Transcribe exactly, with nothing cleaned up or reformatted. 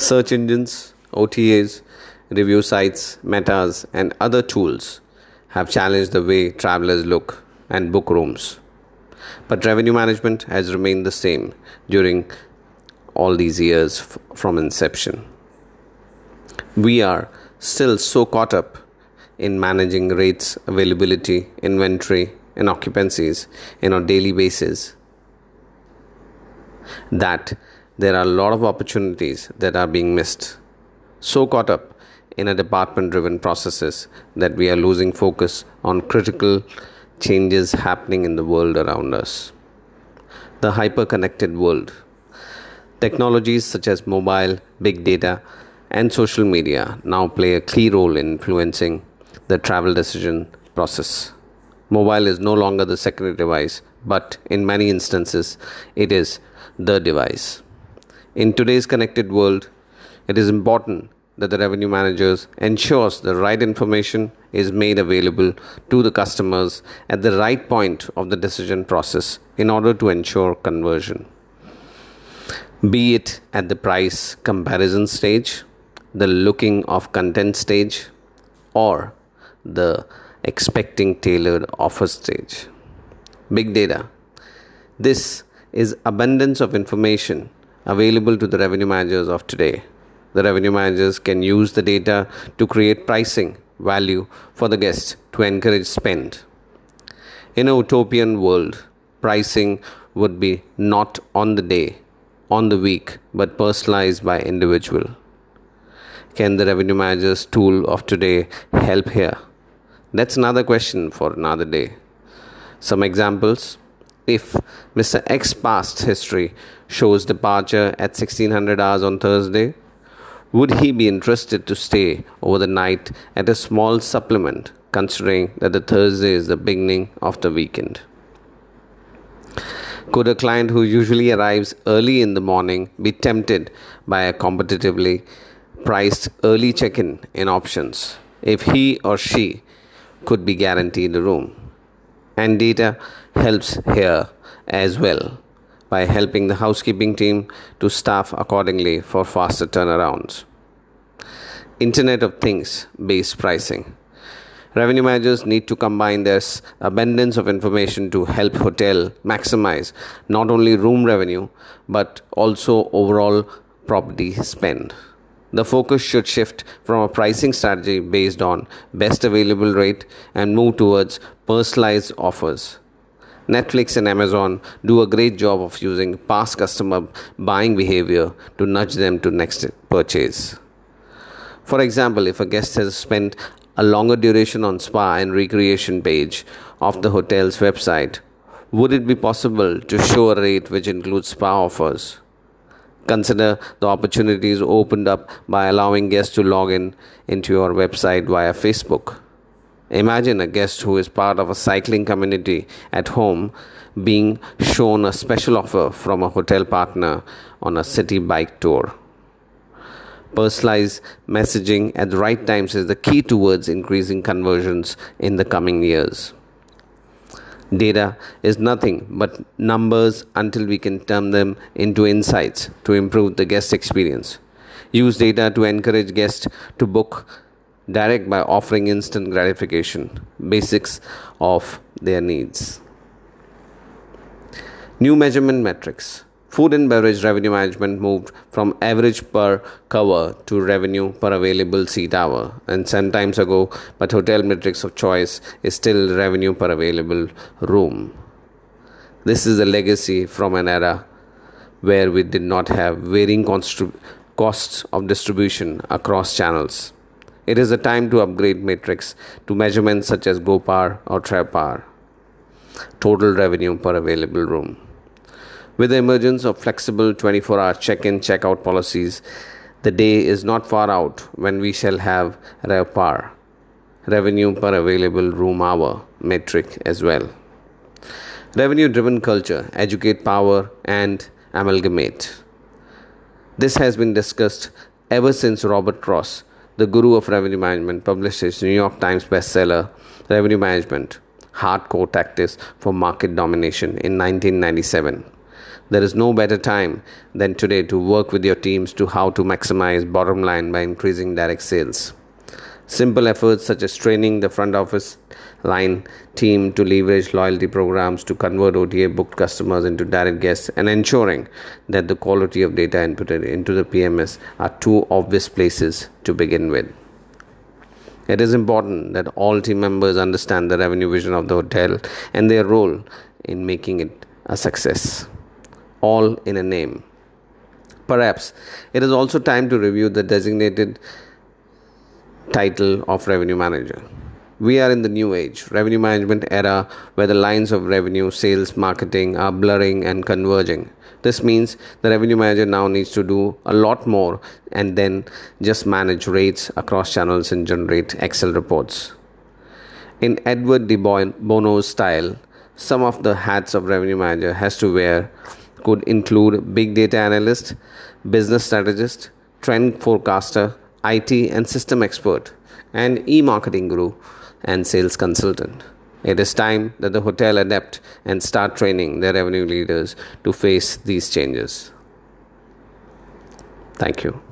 search engines, O T As, review sites, metas, and other tools have challenged the way travelers look and book rooms. But revenue management has remained the same during all these years f- from inception. We are still so caught up in managing rates, availability, inventory, and occupancies in our daily basis that there are a lot of opportunities that are being missed. So caught up in a department-driven processes that we are losing focus on critical changes happening in the world around us. The hyper-connected world. Technologies such as mobile, big data, and social media now play a key role in influencing the travel decision process. Mobile is no longer the secondary device, but in many instances, it is the device. In today's connected world, it is important that the revenue managers ensures the right information is made available to the customers at the right point of the decision process in order to ensure conversion. Be it at the price comparison stage, the looking of content stage, or the expecting tailored offer stage. Big data. This is abundance of information available to the revenue managers of today. The revenue managers can use the data to create pricing value for the guests to encourage spend. In a utopian world, pricing would be not on the day, on the week, but personalized by individual. Can the revenue manager's tool of today help here? That's another question for another day. Some examples. If Mister X past history shows departure at sixteen hundred hours on Thursday, would he be interested to stay over the night at a small supplement, considering that the Thursday is the beginning of the weekend? Could a client who usually arrives early in the morning be tempted by a competitively priced early check-in in options if he or she could be guaranteed a room? And data helps here as well by helping the housekeeping team to staff accordingly for faster turnarounds. Internet of Things-based pricing. Revenue managers need to combine their abundance of information to help hotel maximize not only room revenue but also overall property spend. The focus should shift from a pricing strategy based on best available rate and move towards personalized offers. Netflix and Amazon do a great job of using past customer buying behavior to nudge them to next purchase. For example, if a guest has spent a longer duration on spa and recreation page of the hotel's website, would it be possible to show a rate which includes spa offers? Consider the opportunities opened up by allowing guests to log in into your website via Facebook. Imagine a guest who is part of a cycling community at home being shown a special offer from a hotel partner on a city bike tour. Personalized messaging at the right times is the key towards increasing conversions in the coming years. Data is nothing but numbers until we can turn them into insights to improve the guest experience. Use data to encourage guests to book direct by offering instant gratification, basics of their needs. New measurement metrics. Food and beverage revenue management moved from average per cover to revenue per available seat hour, and some times ago, but hotel metrics of choice is still revenue per available room. This is a legacy from an era where we did not have varying constri- costs of distribution across channels. It is a time to upgrade metrics to measurements such as GoPAR or TrevPAR, total revenue per available room. With the emergence of flexible twenty-four hour check-in, check-out policies, the day is not far out when we shall have RevPAR, revenue per available room hour metric as well. Revenue-driven culture, educate, power, and amalgamate. This has been discussed ever since Robert Ross, the guru of revenue management, published his New York Times bestseller, Revenue Management, Hardcore Tactics for Market Domination in nineteen ninety-seven. There is no better time than today to work with your teams to how to maximize bottom line by increasing direct sales. Simple efforts such as training the front office line team to leverage loyalty programs to convert O T A booked customers into direct guests, and ensuring that the quality of data inputted into the P M S are two obvious places to begin with. It is important that all team members understand the revenue vision of the hotel and their role in making it a success. All in a name. Perhaps it is also time to review the designated title of revenue manager. We are in the new age revenue management era where the lines of revenue, sales, marketing are blurring and converging. This means the revenue manager now needs to do a lot more and then just manage rates across channels and generate Excel reports. In Edward De Bono's style, some of the hats of revenue manager has to wear could include big data analyst, business strategist, trend forecaster, I T and system expert, and e-marketing guru and sales consultant. It is time that the hotel adapt and start training their revenue leaders to face these changes. Thank you.